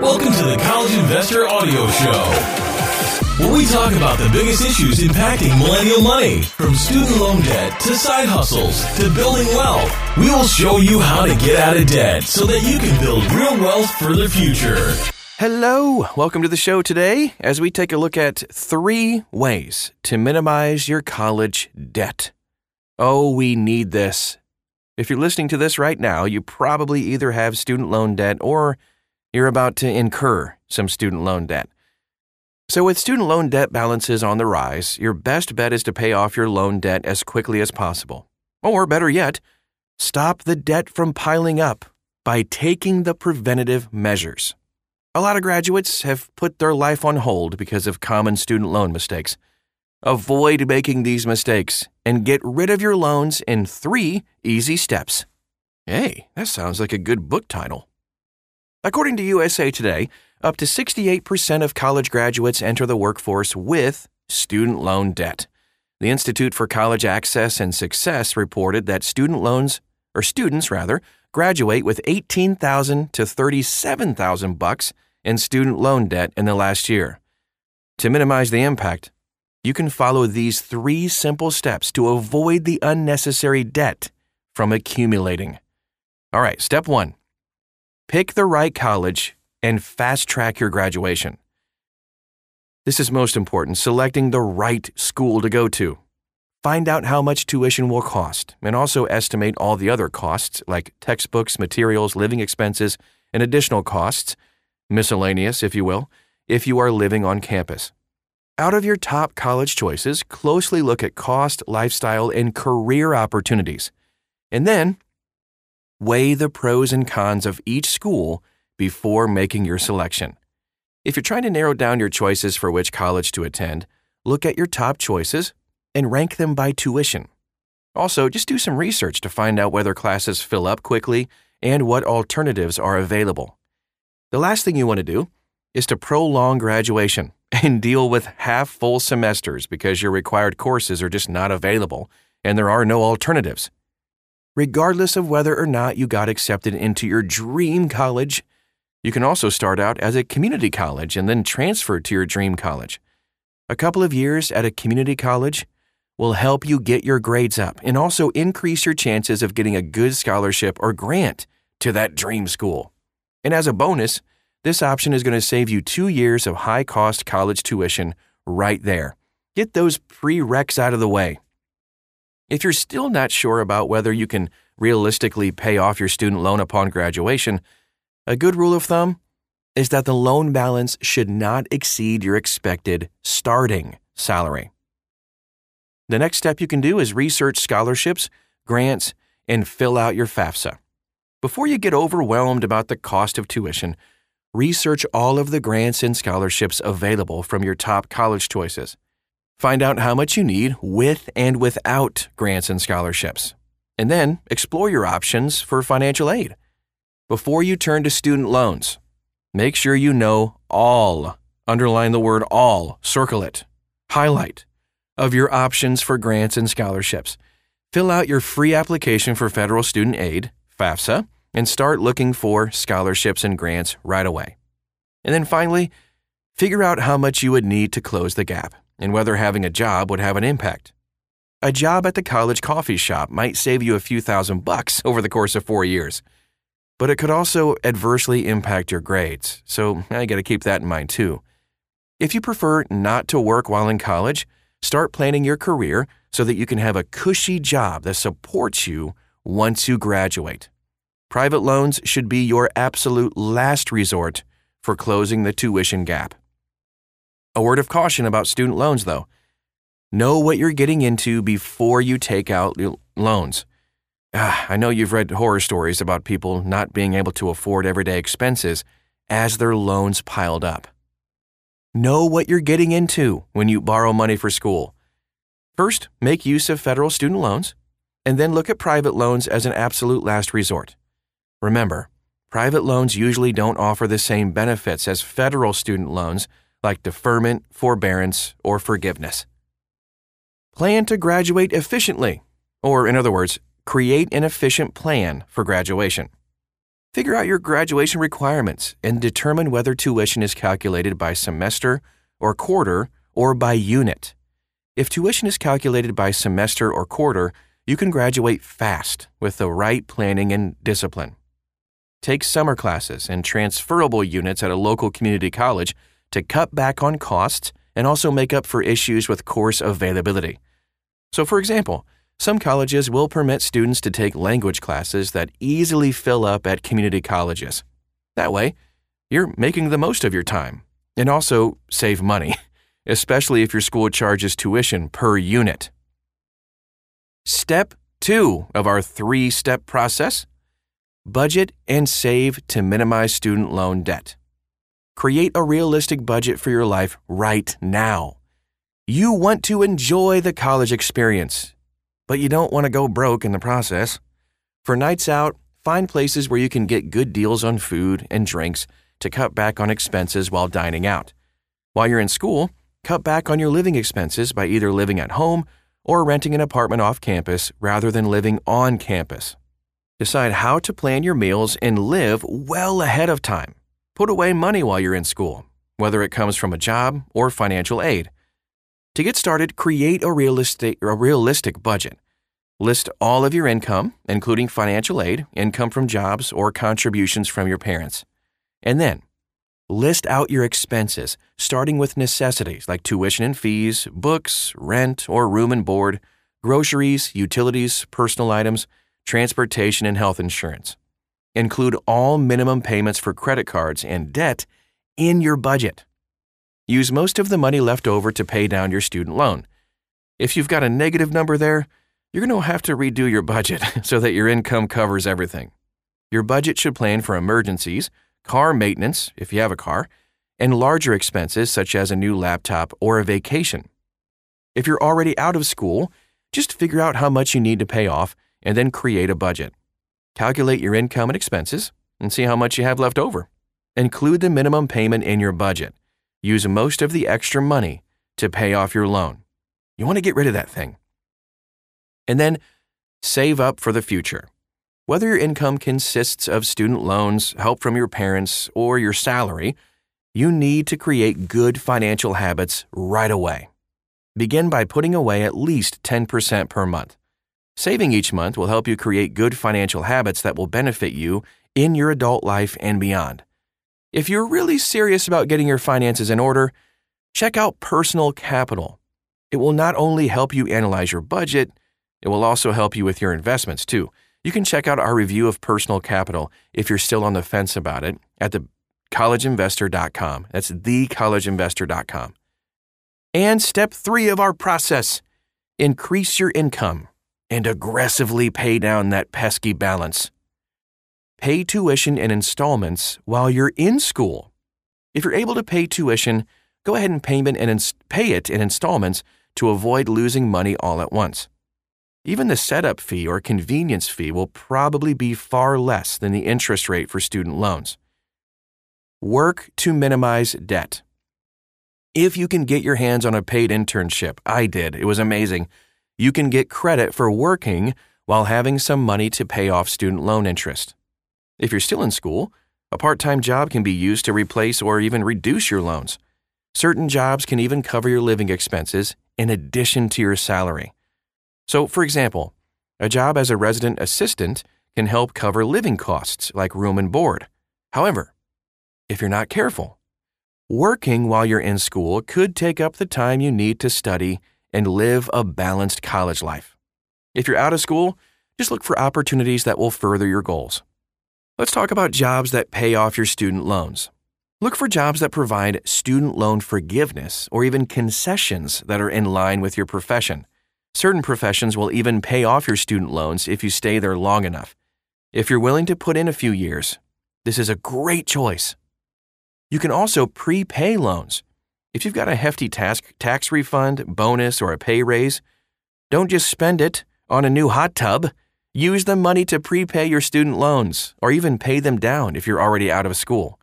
Welcome to the College Investor Audio Show, where we talk about the biggest issues impacting millennial money, from student loan debt to side hustles to building wealth. We will show you how to get out of debt so that you can build real wealth for the future. Hello, welcome to the show today as we take a look at 3 ways to minimize your college debt. Oh, we need this. If you're listening to this right now, you probably either have student loan debt or you're about to incur some student loan debt. So with student loan debt balances on the rise, your best bet is to pay off your loan debt as quickly as possible. Or better yet, stop the debt from piling up by taking the preventative measures. A lot of graduates have put their life on hold because of common student loan mistakes. Avoid making these mistakes and get rid of your loans in 3 easy steps. Hey, that sounds like a good book title. According to USA Today, up to 68% of college graduates enter the workforce with student loan debt. The Institute for College Access and Success reported that students graduate with $18,000 to $37,000 bucks in student loan debt in the last year. To minimize the impact, you can follow these 3 simple steps to avoid the unnecessary debt from accumulating. All right, step 1. Pick the right college and fast-track your graduation. This is most important, selecting the right school to go to. Find out how much tuition will cost, and also estimate all the other costs like textbooks, materials, living expenses, and additional costs, miscellaneous if you will, if you are living on campus. Out of your top college choices, closely look at cost, lifestyle, and career opportunities. And then, weigh the pros and cons of each school before making your selection. If you're trying to narrow down your choices for which college to attend, look at your top choices and rank them by tuition. Also, just do some research to find out whether classes fill up quickly and what alternatives are available. The last thing you want to do is to prolong graduation and deal with half full semesters because your required courses are just not available and there are no alternatives. Regardless of whether or not you got accepted into your dream college, you can also start out as a community college and then transfer to your dream college. A couple of years at a community college will help you get your grades up and also increase your chances of getting a good scholarship or grant to that dream school. And as a bonus, this option is going to save you 2 years of high-cost college tuition right there. Get those prereqs out of the way. If you're still not sure about whether you can realistically pay off your student loan upon graduation, a good rule of thumb is that the loan balance should not exceed your expected starting salary. The next step you can do is research scholarships, grants, and fill out your FAFSA. Before you get overwhelmed about the cost of tuition, research all of the grants and scholarships available from your top college choices. Find out how much you need with and without grants and scholarships. And then explore your options for financial aid. Before you turn to student loans, make sure you know all, underline the word all, circle it, highlight, of your options for grants and scholarships. Fill out your free application for federal student aid, FAFSA, and start looking for scholarships and grants right away. And then finally, figure out how much you would need to close the gap and whether having a job would have an impact. A job at the college coffee shop might save you a few $1,000s over the course of 4 years, but it could also adversely impact your grades, so I got to keep that in mind too. If you prefer not to work while in college, start planning your career so that you can have a cushy job that supports you once you graduate. Private loans should be your absolute last resort for closing the tuition gap. A word of caution about student loans, though. Know what you're getting into before you take out loans. I know you've read horror stories about people not being able to afford everyday expenses as their loans piled up. Know what you're getting into when you borrow money for school. First, make use of federal student loans, and then look at private loans as an absolute last resort. Remember, private loans usually don't offer the same benefits as federal student loans, like deferment, forbearance, or forgiveness. Plan to graduate efficiently, or in other words, create an efficient plan for graduation. Figure out your graduation requirements and determine whether tuition is calculated by semester or quarter or by unit. If tuition is calculated by semester or quarter, you can graduate fast with the right planning and discipline. Take summer classes and transferable units at a local community college to cut back on costs and also make up for issues with course availability. So, for example, some colleges will permit students to take language classes that easily fill up at community colleges. That way, you're making the most of your time and also save money, especially if your school charges tuition per unit. Step 2 of our 3-step process: budget and save to minimize student loan debt. Create a realistic budget for your life right now. You want to enjoy the college experience, but you don't want to go broke in the process. For nights out, find places where you can get good deals on food and drinks to cut back on expenses while dining out. While you're in school, cut back on your living expenses by either living at home or renting an apartment off campus rather than living on campus. Decide how to plan your meals and live well ahead of time. Put away money while you're in school, whether it comes from a job or financial aid. To get started, create a realistic budget. List all of your income, including financial aid, income from jobs, or contributions from your parents. And then, list out your expenses, starting with necessities like tuition and fees, books, rent or room and board, groceries, utilities, personal items, transportation, and health insurance. Include all minimum payments for credit cards and debt in your budget. Use most of the money left over to pay down your student loan. If you've got a negative number there, you're going to have to redo your budget so that your income covers everything. Your budget should plan for emergencies, car maintenance, if you have a car, and larger expenses such as a new laptop or a vacation. If you're already out of school, just figure out how much you need to pay off and then create a budget. Calculate your income and expenses and see how much you have left over. Include the minimum payment in your budget. Use most of the extra money to pay off your loan. You want to get rid of that thing. And then save up for the future. Whether your income consists of student loans, help from your parents, or your salary, you need to create good financial habits right away. Begin by putting away at least 10% per month. Saving each month will help you create good financial habits that will benefit you in your adult life and beyond. If you're really serious about getting your finances in order, check out Personal Capital. It will not only help you analyze your budget, it will also help you with your investments too. You can check out our review of Personal Capital if you're still on the fence about it at thecollegeinvestor.com. That's thecollegeinvestor.com. And step 3 of our process: increase your income and aggressively pay down that pesky balance. Pay tuition in installments while you're in school. If you're able to pay tuition, go ahead and pay it in installments to avoid losing money all at once. Even the setup fee or convenience fee will probably be far less than the interest rate for student loans. Work to minimize debt. If you can get your hands on a paid internship, I did, it was amazing, you can get credit for working while having some money to pay off student loan interest. If you're still in school, a part-time job can be used to replace or even reduce your loans. Certain jobs can even cover your living expenses in addition to your salary. So, for example, a job as a resident assistant can help cover living costs like room and board. However, if you're not careful, working while you're in school could take up the time you need to study and live a balanced college life. If you're out of school, just look for opportunities that will further your goals. Let's talk about jobs that pay off your student loans. Look for jobs that provide student loan forgiveness or even concessions that are in line with your profession. Certain professions will even pay off your student loans if you stay there long enough. If you're willing to put in a few years, this is a great choice. You can also prepay loans. If you've got a hefty tax refund, bonus, or a pay raise, don't just spend it on a new hot tub. Use the money to prepay your student loans or even pay them down if you're already out of school.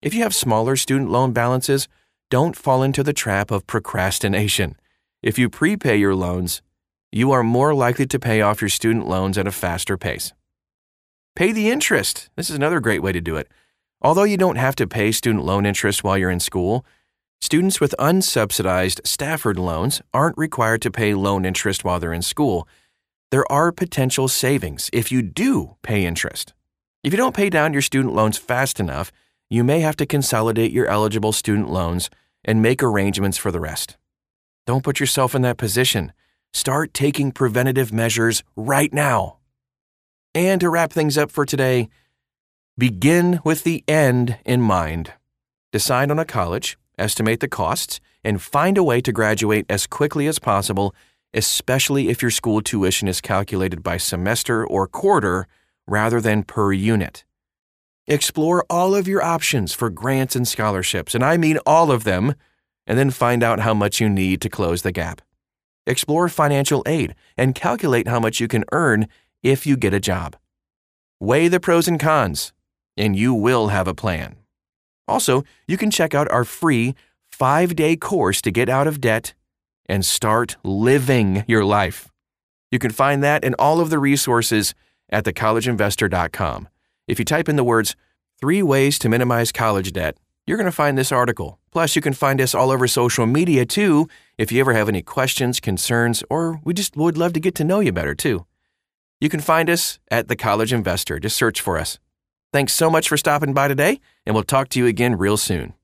If you have smaller student loan balances, don't fall into the trap of procrastination. If you prepay your loans, you are more likely to pay off your student loans at a faster pace. Pay the interest. This is another great way to do it. Although you don't have to pay student loan interest while you're in school, students with unsubsidized Stafford loans aren't required to pay loan interest while they're in school. There are potential savings if you do pay interest. If you don't pay down your student loans fast enough, you may have to consolidate your eligible student loans and make arrangements for the rest. Don't put yourself in that position. Start taking preventative measures right now. And to wrap things up for today, begin with the end in mind. Decide on a college, estimate the costs, and find a way to graduate as quickly as possible, especially if your school tuition is calculated by semester or quarter rather than per unit. Explore all of your options for grants and scholarships, and I mean all of them, and then find out how much you need to close the gap. Explore financial aid and calculate how much you can earn if you get a job. Weigh the pros and cons, and you will have a plan. Also, you can check out our free 5-day course to get out of debt and start living your life. You can find that and all of the resources at thecollegeinvestor.com. If you type in the words, 3 ways to minimize college debt, you're going to find this article. Plus, you can find us all over social media, too, if you ever have any questions, concerns, or we just would love to get to know you better, too. You can find us at The College Investor. Just search for us. Thanks so much for stopping by today, and we'll talk to you again real soon.